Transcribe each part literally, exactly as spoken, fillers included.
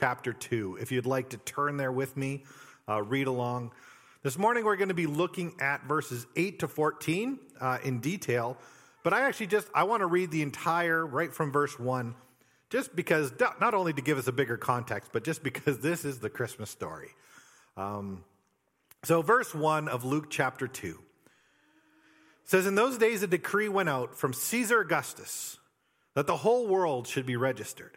chapter two. If you'd like to turn there with me, uh, read along. This morning we're going to be looking at verses eight to fourteen uh, in detail, but I actually just, I want to read the entire, right from verse one, just because, not only to give us a bigger context, but just because this is the Christmas story. Um, so verse one of Luke chapter two says, "In those days a decree went out from Caesar Augustus that the whole world should be registered.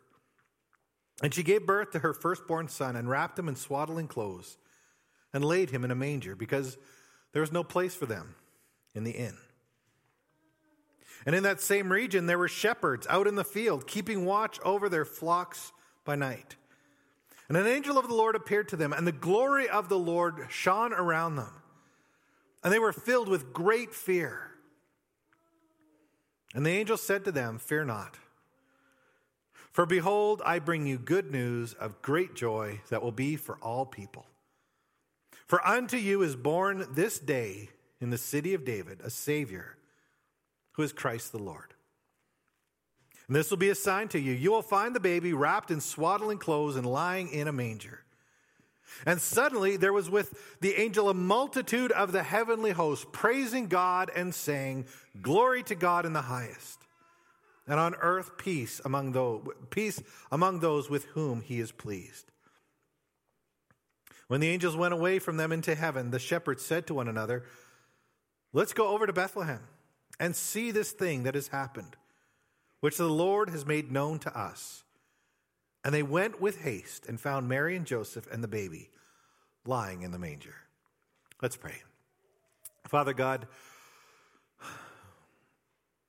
And she gave birth to her firstborn son, and wrapped him in swaddling clothes, and laid him in a manger, because there was no place for them in the inn. And in that same region, there were shepherds out in the field, keeping watch over their flocks by night. And an angel of the Lord appeared to them, and the glory of the Lord shone around them. And they were filled with great fear. And the angel said to them, 'Fear not, for behold, I bring you good news of great joy that will be for all people. For unto you is born this day in the city of David a Savior, who is Christ the Lord. And this will be a sign to you. You will find the baby wrapped in swaddling clothes and lying in a manger.' And suddenly there was with the angel a multitude of the heavenly host, praising God and saying, 'Glory to God in the highest, and on earth peace among those, peace among those with whom he is pleased.' When the angels went away from them into heaven, the shepherds said to one another, 'Let's go over to Bethlehem and see this thing that has happened, which the Lord has made known to us.' And they went with haste and found Mary and Joseph and the baby lying in the manger." Let's pray. Father God,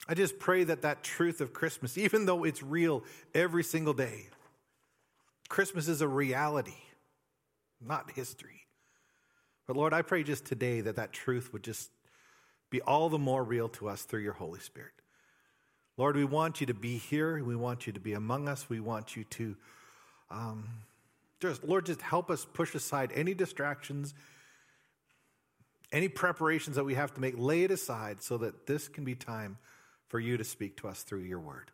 I just pray that that truth of Christmas, even though it's real every single day, Christmas is a reality, not history. But Lord, I pray just today that that truth would just be all the more real to us through your Holy Spirit. Lord, we want you to be here. We want you to be among us. We want you to, um, just Lord, just help us push aside any distractions, any preparations that we have to make. Lay it aside so that this can be time for you to speak to us through your word.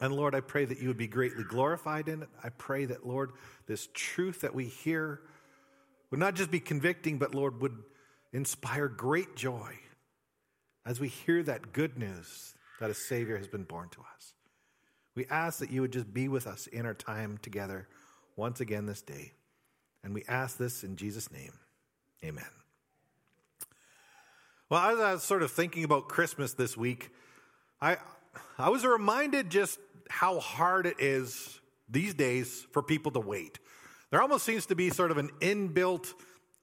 And Lord, I pray that you would be greatly glorified in it. I pray that, Lord, this truth that we hear would not just be convicting, but Lord, would inspire great joy as we hear that good news that a Savior has been born to us. We ask that you would just be with us in our time together once again this day. And we ask this in Jesus' name. Amen. Well, as I was sort of thinking about Christmas this week, I I was reminded just how hard it is these days for people to wait. There almost seems to be sort of an inbuilt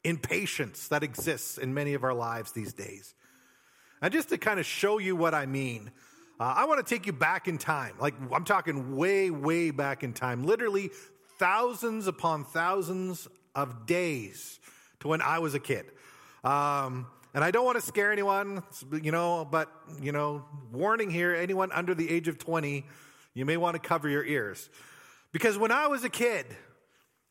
impatience that exists in many of our lives these days. And just to kind of show you what I mean, uh, I want to take you back in time. Like, I'm talking way, way back in time. Literally thousands upon thousands of days to when I was a kid. Um, and I don't want to scare anyone, you know, but, you know, warning here, anyone under the age of twenty, you may want to cover your ears. Because when I was a kid,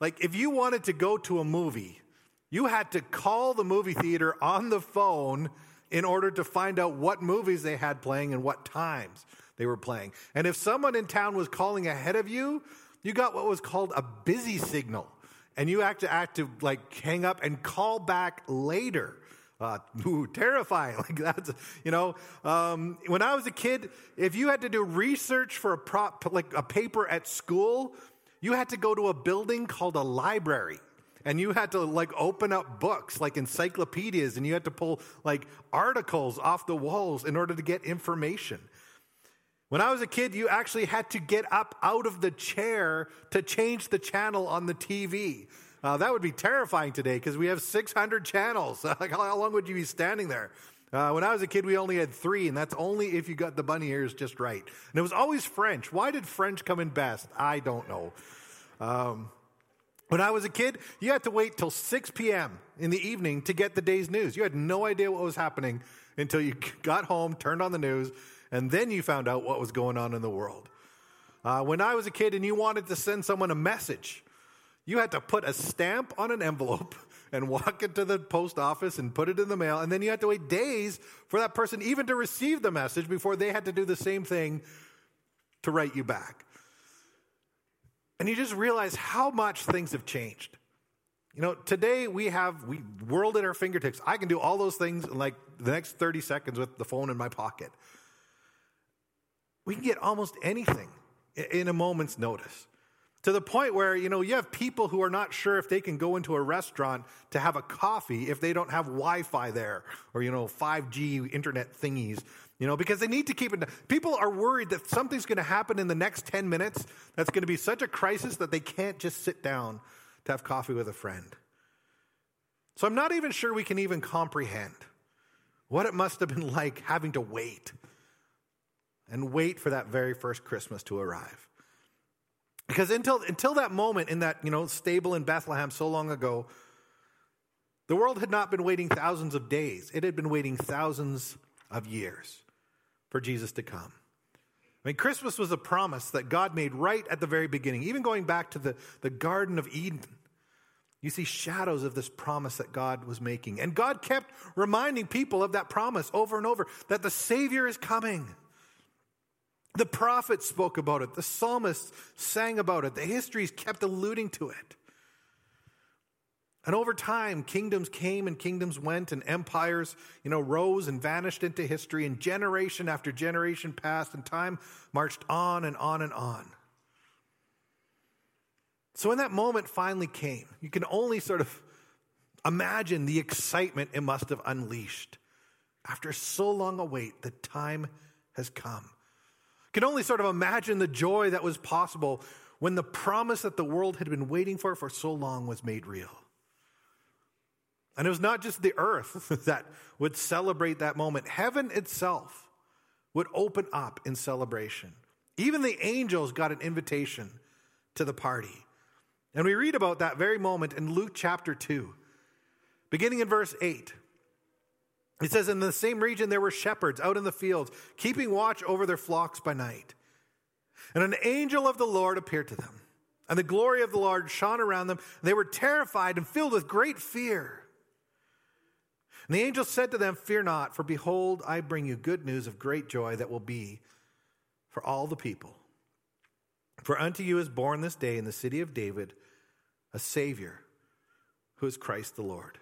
like, if you wanted to go to a movie, you had to call the movie theater on the phone in order to find out what movies they had playing and what times they were playing. And if someone in town was calling ahead of you, you got what was called a busy signal. And you had to act to like hang up and call back later. Uh, ooh, terrifying. Like that's, you know, um, when I was a kid, if you had to do research for a prop, like a paper at school, you had to go to a building called a library. And you had to, like, open up books, like encyclopedias, and you had to pull, like, articles off the walls in order to get information. When I was a kid, you actually had to get up out of the chair to change the channel on the T V. Uh, that would be terrifying today because we have six hundred channels. Like, how long would you be standing there? Uh, when I was a kid, we only had three, and that's only if you got the bunny ears just right. And it was always French. Why did French come in best? I don't know. Um... When I was a kid, you had to wait till six p.m. in the evening to get the day's news. You had no idea what was happening until you got home, turned on the news, and then you found out what was going on in the world. Uh, when I was a kid and you wanted to send someone a message, you had to put a stamp on an envelope and walk it to the post office and put it in the mail, and then you had to wait days for that person even to receive the message before they had to do the same thing to write you back. And you just realize how much things have changed. You know, today we have we world at our fingertips. I can do all those things in like the next thirty seconds with the phone in my pocket. We can get almost anything in a moment's notice, to the point where, you know, you have people who are not sure if they can go into a restaurant to have a coffee if they don't have Wi-Fi there or, you know, five G internet thingies, you know, because they need to keep it. People are worried that something's going to happen in the next ten minutes that's going to be such a crisis that they can't just sit down to have coffee with a friend. So I'm not even sure we can even comprehend what it must have been like having to wait and wait for that very first Christmas to arrive. Because until until that moment in that, you know, stable in Bethlehem so long ago, the world had not been waiting thousands of days. It had been waiting thousands of years for Jesus to come. I mean, Christmas was a promise that God made right at the very beginning. Even going back to the, the Garden of Eden, you see shadows of this promise that God was making. And God kept reminding people of that promise over and over, that the Savior is coming. The prophets spoke about it. The psalmists sang about it. The histories kept alluding to it. And over time, kingdoms came and kingdoms went, and empires, you know, rose and vanished into history, and generation after generation passed, and time marched on and on and on. So when that moment finally came, you can only sort of imagine the excitement it must have unleashed. After so long a wait, the time has come. Can only sort of imagine the joy that was possible when the promise that the world had been waiting for for so long was made real. And it was not just the earth that would celebrate that moment. Heaven itself would open up in celebration. Even the angels got an invitation to the party. And we read about that very moment in Luke chapter two, beginning in verse eight. It says, in the same region there were shepherds out in the fields, keeping watch over their flocks by night. And an angel of the Lord appeared to them, and the glory of the Lord shone around them. They were terrified and filled with great fear. And the angel said to them, fear not, for behold, I bring you good news of great joy that will be for all the people. For unto you is born this day in the city of David a Savior, who is Christ the Lord.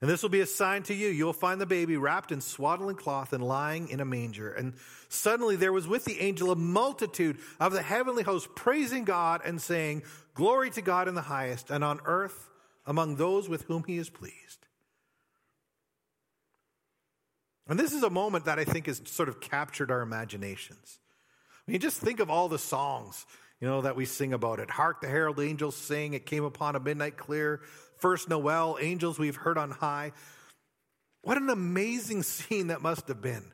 And this will be a sign to you. You will find the baby wrapped in swaddling cloth and lying in a manger. And suddenly there was with the angel a multitude of the heavenly host praising God and saying, glory to God in the highest, and on earth among those with whom he is pleased. And this is a moment that I think has sort of captured our imaginations. I mean, just think of all the songs, you know, that we sing about it. Hark, the herald angels sing. It came upon a midnight clear. First Noel, angels we've heard on high. What an amazing scene that must have been.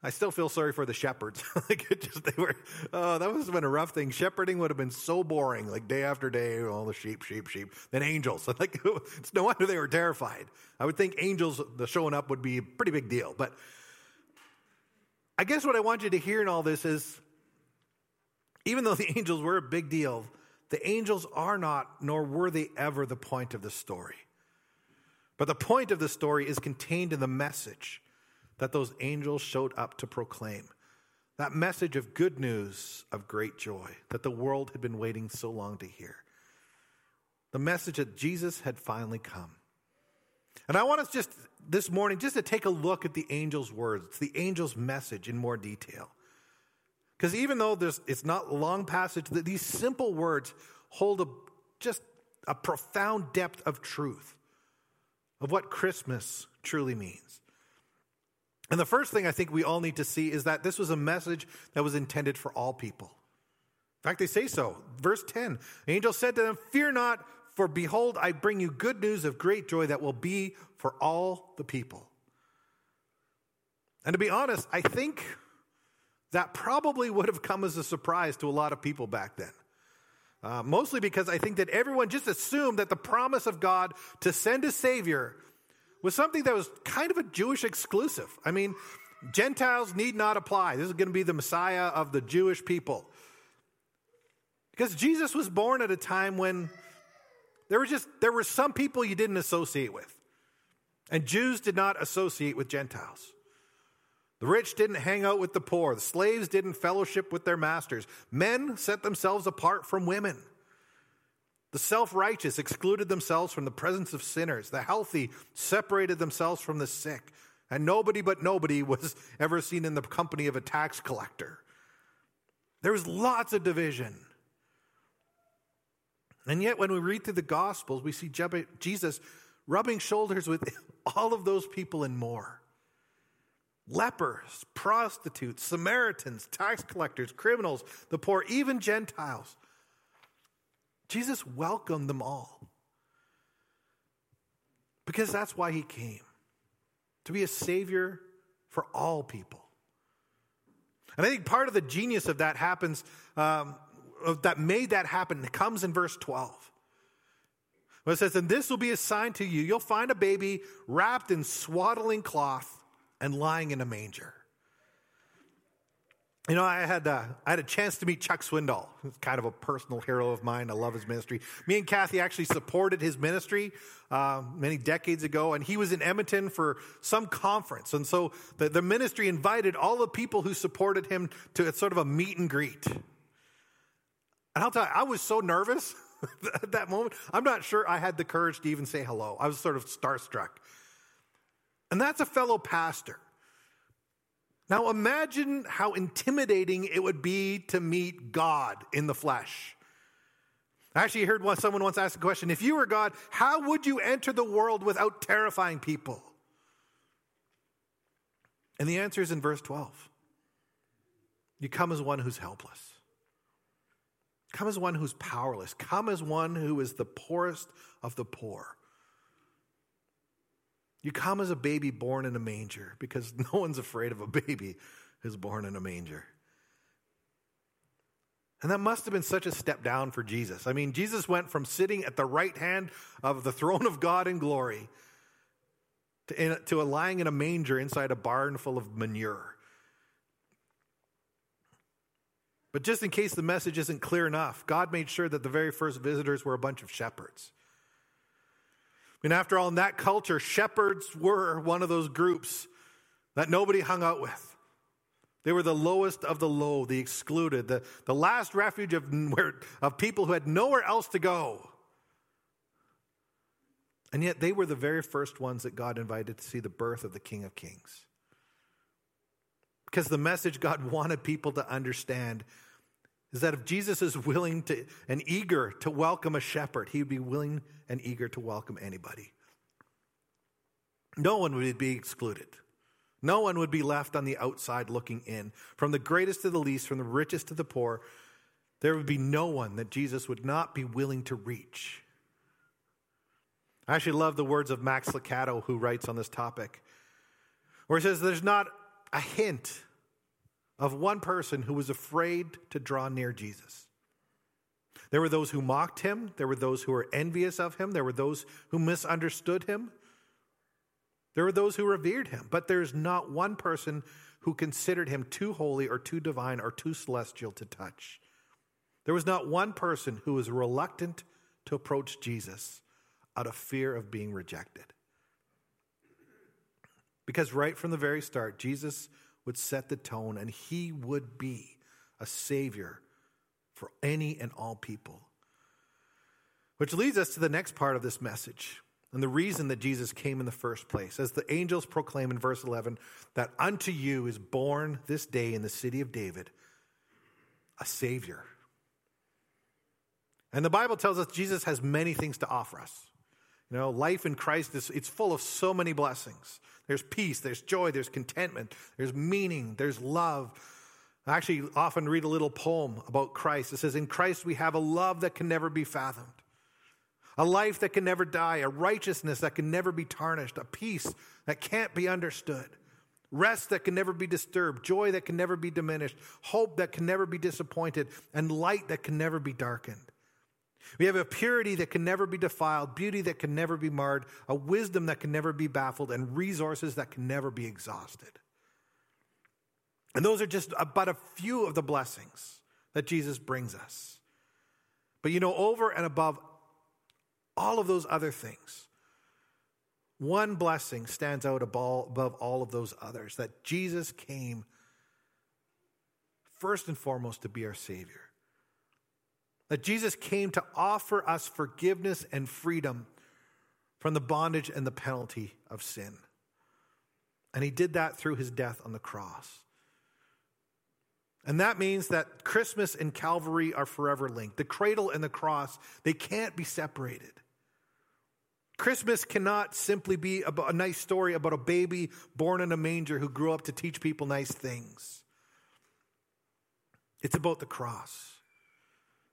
I still feel sorry for the shepherds. like it just, they were, oh, that must have been a rough thing. Shepherding would have been so boring, like day after day, all the sheep, sheep, sheep. Then angels. Like, it's no wonder they were terrified. I would think angels the showing up would be a pretty big deal. But I guess what I want you to hear in all this is, even though the angels were a big deal, the angels are not, nor were they ever, the point of the story. But the point of the story is contained in the message that those angels showed up to proclaim. That message of good news, of great joy, that the world had been waiting so long to hear. The message that Jesus had finally come. And I want us just this morning just to take a look at the angel's words, the angel's message in more detail. Because even though there's, it's not a long passage, that these simple words hold a, just a profound depth of truth of what Christmas truly means. And the first thing I think we all need to see is that this was a message that was intended for all people. In fact, they say so. Verse ten, the angel said to them, fear not, for behold, I bring you good news of great joy that will be for all the people. And to be honest, I think that probably would have come as a surprise to a lot of people back then. uh, mostly because I think that everyone just assumed that the promise of God to send a Savior was something that was kind of a Jewish exclusive. I mean, Gentiles need not apply. This is going to be the Messiah of the Jewish people. Because Jesus was born at a time when there were just there were some people you didn't associate with. And Jews did not associate with Gentiles. The rich didn't hang out with the poor. The slaves didn't fellowship with their masters. Men set themselves apart from women. The self-righteous excluded themselves from the presence of sinners. The healthy separated themselves from the sick. And nobody but nobody was ever seen in the company of a tax collector. There was lots of division. And yet when we read through the Gospels, we see Jesus rubbing shoulders with all of those people and more. Lepers, prostitutes, Samaritans, tax collectors, criminals, the poor, even Gentiles. Jesus welcomed them all. Because that's why he came. To be a savior for all people. And I think part of the genius of that happens, um, that made that happen, comes in verse twelve. It says, and this will be a sign to you. You'll find a baby wrapped in swaddling cloth and lying in a manger. You know, I had uh, I had a chance to meet Chuck Swindoll, who's kind of a personal hero of mine. I love his ministry. Me and Kathy actually supported his ministry uh, many decades ago, and he was in Edmonton for some conference. And so the, the ministry invited all the people who supported him to sort of a meet and greet. And I'll tell you, I was so nervous at that moment. I'm not sure I had the courage to even say hello. I was sort of starstruck. And that's a fellow pastor. Now imagine how intimidating it would be to meet God in the flesh. I actually heard someone once ask the question, if you were God, how would you enter the world without terrifying people? And the answer is in verse twelve. You come as one who's helpless. Come as one who's powerless. Come as one who is the poorest of the poor. You come as a baby born in a manger because no one's afraid of a baby who's born in a manger. And that must have been such a step down for Jesus. I mean, Jesus went from sitting at the right hand of the throne of God in glory to, in, to a lying in a manger inside a barn full of manure. But just in case the message isn't clear enough, God made sure that the very first visitors were a bunch of shepherds. I mean, after all, in that culture, shepherds were one of those groups that nobody hung out with. They were the lowest of the low, the excluded, the, the last refuge of, of people who had nowhere else to go. And yet they were the very first ones that God invited to see the birth of the King of Kings. Because the message God wanted people to understand is that if Jesus is willing to and eager to welcome a shepherd, he would be willing and eager to welcome anybody. No one would be excluded. No one would be left on the outside looking in. From the greatest to the least, from the richest to the poor, there would be no one that Jesus would not be willing to reach. I actually love the words of Max Lucado, who writes on this topic, where he says there's not a hint of one person who was afraid to draw near Jesus. There were those who mocked him. There were those who were envious of him. There were those who misunderstood him. There were those who revered him. But there's not one person who considered him too holy or too divine or too celestial to touch. There was not one person who was reluctant to approach Jesus out of fear of being rejected. Because right from the very start, Jesus would set the tone, and he would be a savior for any and all people. Which leads us to the next part of this message and the reason that Jesus came in the first place. As the angels proclaim in verse eleven, that unto you is born this day in the city of David a savior. And the Bible tells us Jesus has many things to offer us. You know, life in Christ, is it's full of so many blessings. There's peace, there's joy, there's contentment, there's meaning, there's love. I actually often read a little poem about Christ. It says, in Christ we have a love that can never be fathomed, a life that can never die, a righteousness that can never be tarnished, a peace that can't be understood, rest that can never be disturbed, joy that can never be diminished, hope that can never be disappointed, and light that can never be darkened. We have a purity that can never be defiled, beauty that can never be marred, a wisdom that can never be baffled, and resources that can never be exhausted. And those are just but a few of the blessings that Jesus brings us. But you know, over and above all of those other things, one blessing stands out above all of those others, that Jesus came first and foremost to be our Savior. That Jesus came to offer us forgiveness and freedom from the bondage and the penalty of sin. And he did that through his death on the cross. And that means that Christmas and Calvary are forever linked. The cradle and the cross, they can't be separated. Christmas cannot simply be a nice story about a baby born in a manger who grew up to teach people nice things. It's about the cross.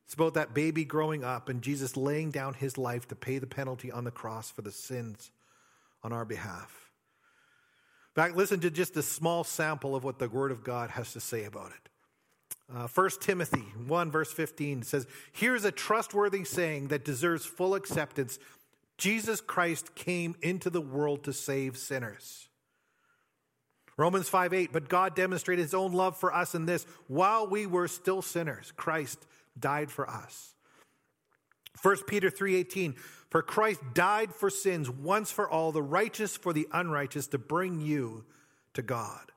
It's about that baby growing up and Jesus laying down his life to pay the penalty on the cross for the sins on our behalf. In fact, listen to just a small sample of what the Word of God has to say about it. Uh, First Timothy one, verse fifteen says, "Here's a trustworthy saying that deserves full acceptance. Jesus Christ came into the world to save sinners." Romans five eight, "But God demonstrated his own love for us in this: while we were still sinners, Christ died for us." First Peter three eighteen, "For Christ died for sins once for all, the righteous for the unrighteous, to bring you to God."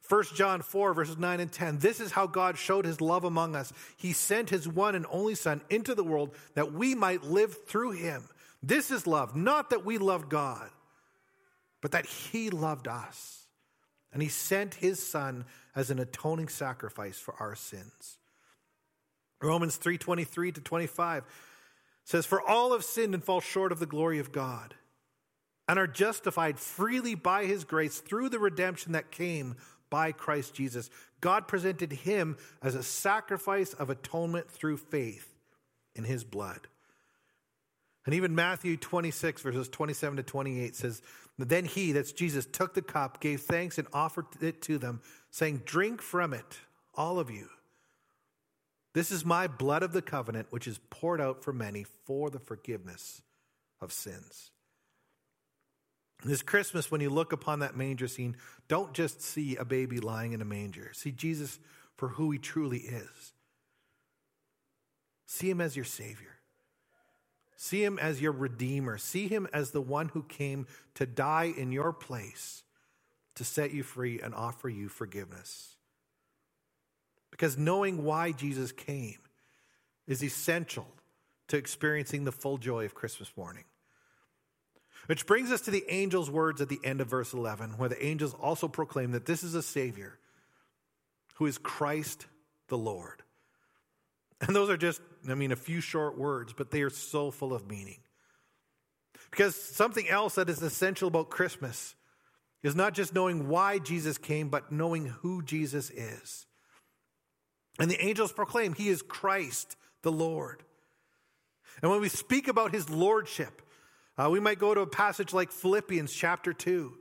First John four, verses nine and ten, "This is how God showed his love among us. He sent his one and only Son into the world that we might live through him. This is love, not that we loved God, but that he loved us. And he sent his Son as an atoning sacrifice for our sins." Romans three twenty-three to twenty-five says, "For all have sinned and fall short of the glory of God, and are justified freely by his grace through the redemption that came by Christ Jesus. God presented him as a sacrifice of atonement through faith in his blood." And even Matthew twenty-six, verses twenty-seven to twenty-eight says, "Then he," that's Jesus, "took the cup, gave thanks, and offered it to them, saying, 'Drink from it, all of you. This is my blood of the covenant, which is poured out for many for the forgiveness of sins.'" This Christmas, when you look upon that manger scene, don't just see a baby lying in a manger. See Jesus for who he truly is. See him as your Savior. See him as your Redeemer. See him as the one who came to die in your place, to set you free and offer you forgiveness. Because knowing why Jesus came is essential to experiencing the full joy of Christmas morning. Which brings us to the angel's words at the end of verse eleven, where the angels also proclaim that this is a Savior who is Christ the Lord. And those are just, I mean, a few short words, but they are so full of meaning. Because something else that is essential about Christmas is not just knowing why Jesus came, but knowing who Jesus is. And the angels proclaim he is Christ the Lord. And when we speak about his lordship, uh, we might go to a passage like Philippians chapter two,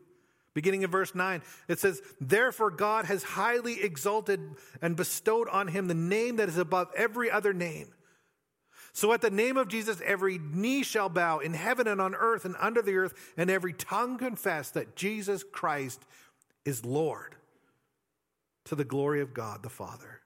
beginning in verse nine. It says, "Therefore God has highly exalted and bestowed on him the name that is above every other name. So at the name of Jesus, every knee shall bow in heaven and on earth and under the earth, and every tongue confess that Jesus Christ is Lord, to the glory of God the Father."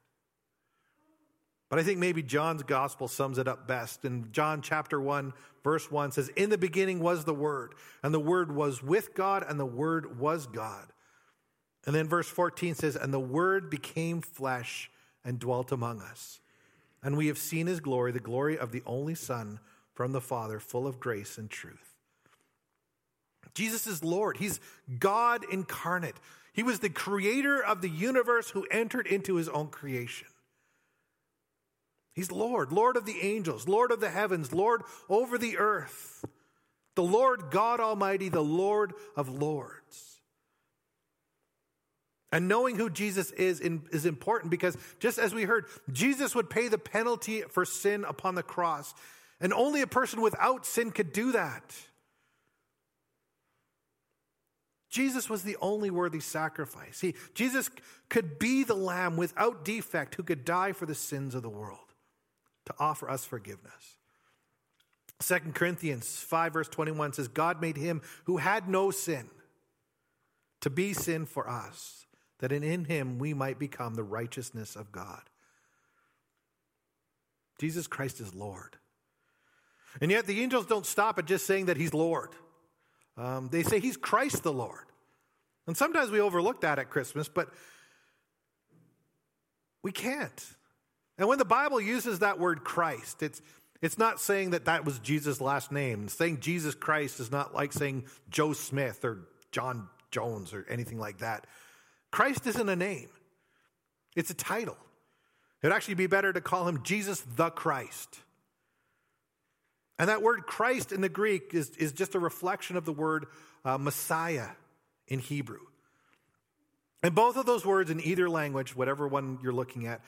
But I think maybe John's gospel sums it up best. In John chapter one, verse one says, "In the beginning was the Word, and the Word was with God, and the Word was God." And then verse fourteen says, "And the Word became flesh and dwelt among us. And we have seen his glory, the glory of the only Son from the Father, full of grace and truth." Jesus is Lord. He's God incarnate. He was the creator of the universe who entered into his own creation. He's Lord, Lord of the angels, Lord of the heavens, Lord over the earth, the Lord God Almighty, the Lord of lords. And knowing who Jesus is in, is important, because just as we heard, Jesus would pay the penalty for sin upon the cross, and only a person without sin could do that. Jesus was the only worthy sacrifice. He, Jesus could be the lamb without defect who could die for the sins of the world. to offer us forgiveness. Second Corinthians five verse twenty-one says, God made him who had no sin to be sin for us, that in him we might become the righteousness of God. Jesus Christ is Lord. And yet the angels don't stop at just saying that he's Lord. Um, they say he's Christ the Lord. And sometimes we overlook that at Christmas, but we can't. And when the Bible uses that word Christ, it's it's not saying that that was Jesus' last name. Saying Jesus Christ is not like saying Joe Smith or John Jones or anything like that. Christ isn't a name. It's a title. It'd actually be better to call him Jesus the Christ. And that word Christ in the Greek is, is just a reflection of the word uh, Messiah in Hebrew. And both of those words in either language, whatever one you're looking at,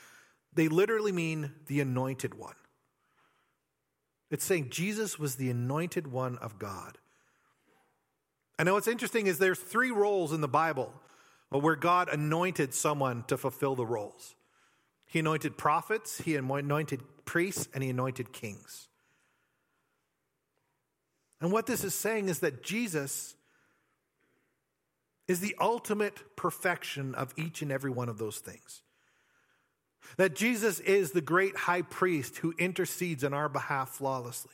they literally mean the anointed one. It's saying Jesus was the anointed one of God. And now what's interesting is there's three roles in the Bible where God anointed someone to fulfill the roles. He anointed prophets, he anointed priests, and he anointed kings. And what this is saying is that Jesus is the ultimate perfection of each and every one of those things. That Jesus is the great high priest who intercedes on our behalf flawlessly.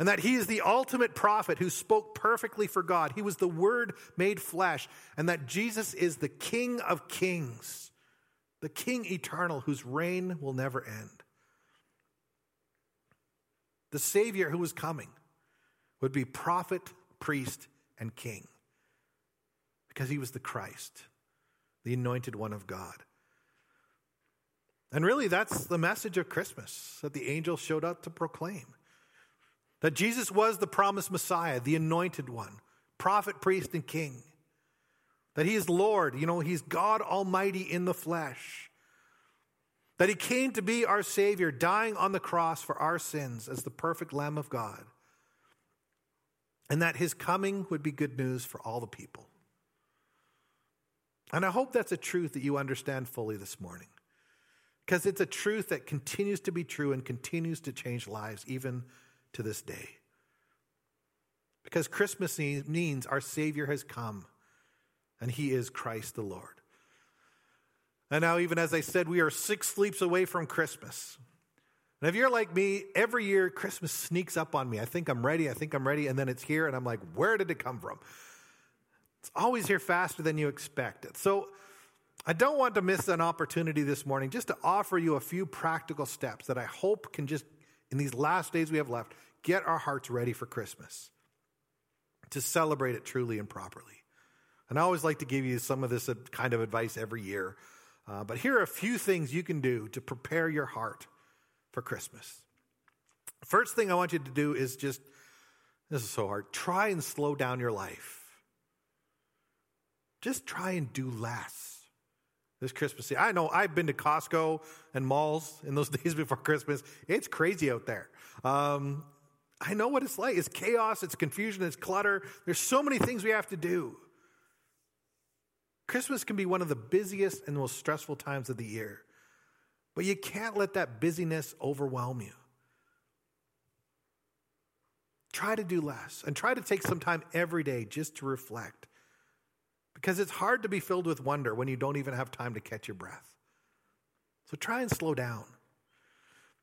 And that he is the ultimate prophet who spoke perfectly for God. He was the Word made flesh. And that Jesus is the King of kings, the King eternal whose reign will never end. The Savior who was coming would be prophet, priest, and king because he was the Christ, the anointed one of God. And really, that's the message of Christmas that the angels showed up to proclaim, that Jesus was the promised Messiah, the anointed one, prophet, priest, and king, that he is Lord, you know, he's God Almighty in the flesh, that he came to be our Savior, dying on the cross for our sins as the perfect Lamb of God, and that his coming would be good news for all the people. And I hope that's a truth that you understand fully this morning, because it's a truth that continues to be true and continues to change lives even to this day. Because Christmas means our Savior has come, and he is Christ the Lord. And now, even as I said, we are six sleeps away from Christmas. And if you're like me, every year Christmas sneaks up on me. I think I'm ready, I think I'm ready, and then it's here, and I'm like, where did it come from? It's always here faster than you expect it. So I don't want to miss an opportunity this morning just to offer you a few practical steps that I hope can just, in these last days we have left, get our hearts ready for Christmas, to celebrate it truly and properly. And I always like to give you some of this kind of advice every year. Uh, but here are a few things you can do to prepare your heart for Christmas. First thing I want you to do is just, this is so hard, try and slow down your life. Just try and do less this Christmas. I know I've been to Costco and malls in those days before Christmas. It's crazy out there. Um, I know what it's like. It's chaos, it's confusion, it's clutter. There's so many things we have to do. Christmas can be one of the busiest and most stressful times of the year, but you can't let that busyness overwhelm you. Try to do less and try to take some time every day just to reflect, because it's hard to be filled with wonder when you don't even have time to catch your breath. So try and slow down.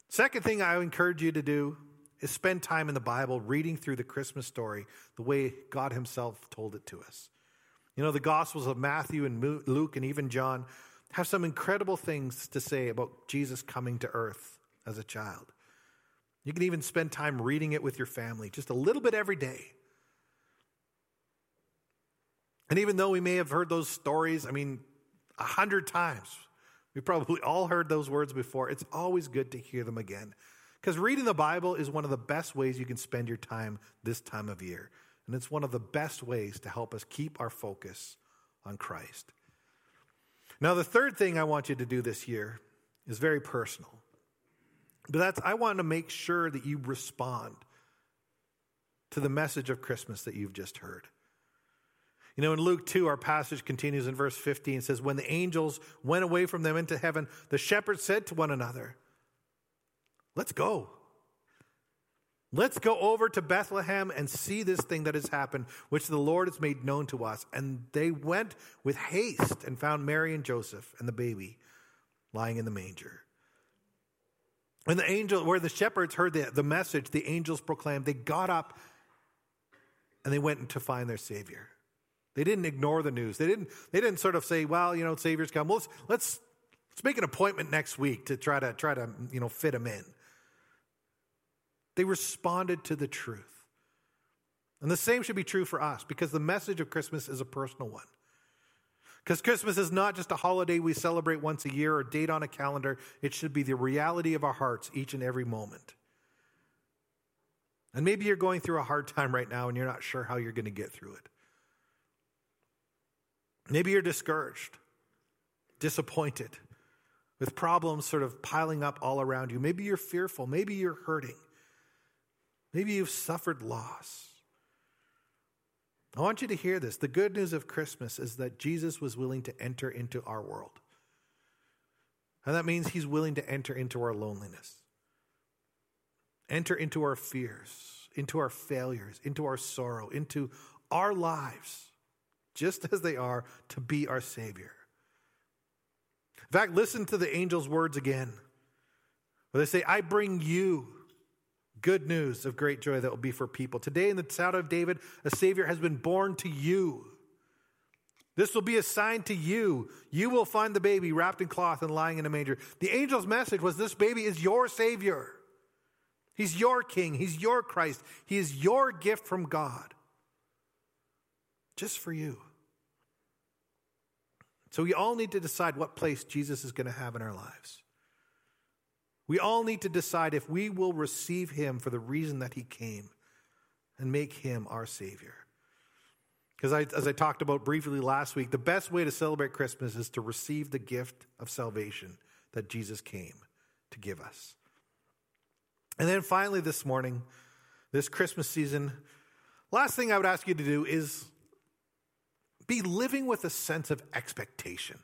Second thing I encourage you to do is spend time in the Bible reading through the Christmas story the way God himself told it to us. You know, the Gospels of Matthew and Luke and even John have some incredible things to say about Jesus coming to earth as a child. You can even spend time reading it with your family, just a little bit every day. And even though we may have heard those stories, I mean, a hundred times, we probably all heard those words before, it's always good to hear them again. Because reading the Bible is one of the best ways you can spend your time this time of year. And it's one of the best ways to help us keep our focus on Christ. Now, the third thing I want you to do this year is very personal. But that's, I want to make sure that you respond to the message of Christmas that you've just heard. You know, in Luke two, our passage continues in verse fifteen. It says, when the angels went away from them into heaven, the shepherds said to one another, Let's go. Let's go over to Bethlehem and see this thing that has happened, which the Lord has made known to us. And they went with haste and found Mary and Joseph and the baby lying in the manger. And the angel, where the shepherds heard the, the message, the angels proclaimed, they got up and they went to find their Savior. They didn't ignore the news. They didn't, they didn't sort of say, well, you know, Savior's come. Well, let's, let's, let's make an appointment next week to try to, try to, you know, fit him in. They responded to the truth. And the same should be true for us, because the message of Christmas is a personal one. Because Christmas is not just a holiday we celebrate once a year or date on a calendar. It should be the reality of our hearts each and every moment. And maybe you're going through a hard time right now and you're not sure how you're going to get through it. Maybe you're discouraged, disappointed, with problems sort of piling up all around you. Maybe you're fearful. Maybe you're hurting. Maybe you've suffered loss. I want you to hear this. The good news of Christmas is that Jesus was willing to enter into our world. And that means he's willing to enter into our loneliness, enter into our fears, into our failures, into our sorrow, into our lives, just as they are, to be our Savior. In fact, listen to the angel's words again, where they say, I bring you good news of great joy that will be for people. Today in the town of David, a Savior has been born to you. This will be a sign to you. You will find the baby wrapped in cloth and lying in a manger. The angel's message was this baby is your Savior. He's your King. He's your Christ. He is your gift from God. Just for you. So we all need to decide what place Jesus is going to have in our lives. We all need to decide if we will receive him for the reason that he came and make him our Savior. Because I, as I talked about briefly last week, the best way to celebrate Christmas is to receive the gift of salvation that Jesus came to give us. And then finally this morning, this Christmas season, last thing I would ask you to do is be living with a sense of expectation.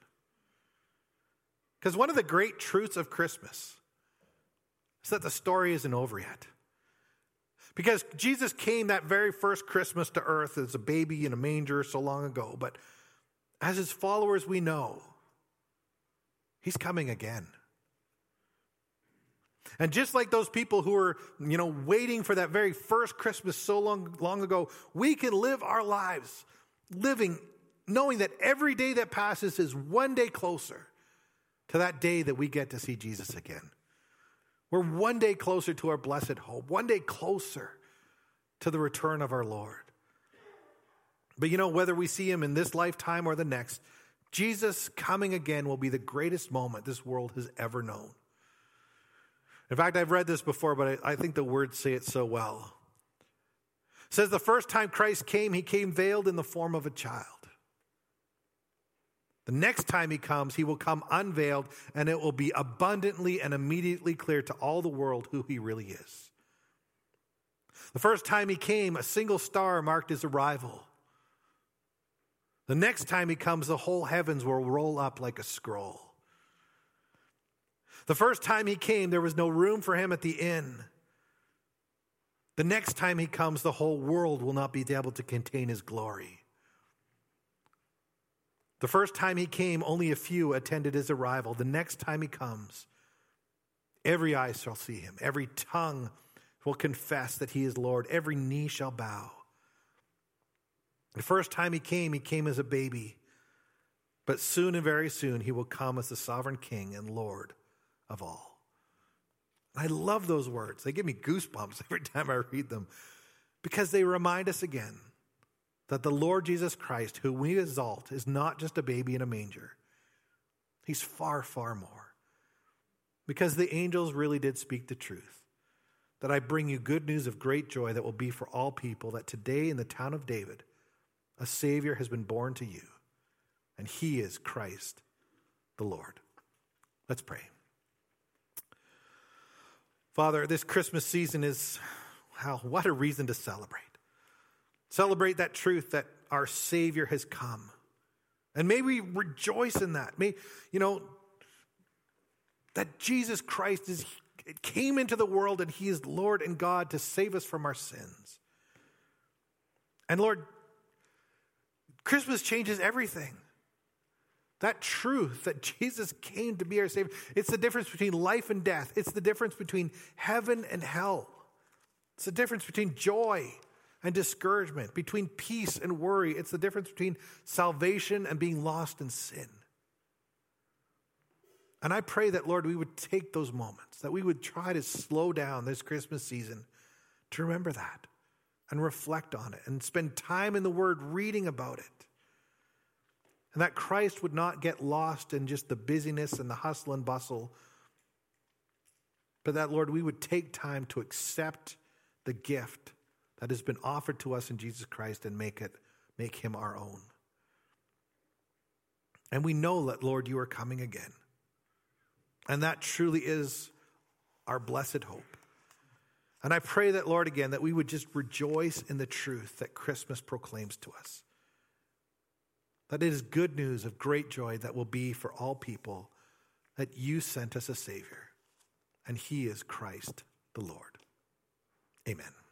Because one of the great truths of Christmas is that the story isn't over yet. Because Jesus came that very first Christmas to earth as a baby in a manger so long ago. But as his followers, we know he's coming again. And just like those people who were, you know, waiting for that very first Christmas so long, long ago, we can live our lives living, knowing that every day that passes is one day closer to that day that we get to see Jesus again. We're one day closer to our blessed hope, one day closer to the return of our Lord. But you know, whether we see him in this lifetime or the next, Jesus coming again will be the greatest moment this world has ever known. In fact, I've read this before, but I, I think the words say it so well. It says the first time Christ came, he came veiled in the form of a child. The next time he comes, he will come unveiled, and it will be abundantly and immediately clear to all the world who he really is. The first time he came, a single star marked his arrival. The next time he comes, the whole heavens will roll up like a scroll. The first time he came, there was no room for him at the inn. The next time he comes, the whole world will not be able to contain his glory. The first time he came, only a few attended his arrival. The next time he comes, every eye shall see him. Every tongue will confess that he is Lord. Every knee shall bow. The first time he came, he came as a baby. But soon and very soon, he will come as the sovereign King and Lord of all. I love those words. They give me goosebumps every time I read them, because they remind us again that the Lord Jesus Christ, who we exalt, is not just a baby in a manger. He's far, far more. Because the angels really did speak the truth, that I bring you good news of great joy that will be for all people, that today in the town of David, a Savior has been born to you, and he is Christ the Lord. Let's pray. Father, this Christmas season is, wow, what a reason to celebrate. Celebrate that truth that our Savior has come. And may we rejoice in that. May, you know, that Jesus Christ is it came into the world, and he is Lord and God to save us from our sins. And Lord, Christmas changes everything. That truth that Jesus came to be our Savior, it's the difference between life and death. It's the difference between heaven and hell. It's the difference between joy and discouragement, between peace and worry. It's the difference between salvation and being lost in sin. And I pray that, Lord, we would take those moments, that we would try to slow down this Christmas season to remember that and reflect on it and spend time in the Word reading about it. And that Christ would not get lost in just the busyness and the hustle and bustle, but that, Lord, we would take time to accept the gift that has been offered to us in Jesus Christ and make it, make him our own. And we know that, Lord, you are coming again. And that truly is our blessed hope. And I pray that, Lord, again, that we would just rejoice in the truth that Christmas proclaims to us. That it is good news of great joy that will be for all people, that you sent us a Savior, and he is Christ the Lord. Amen.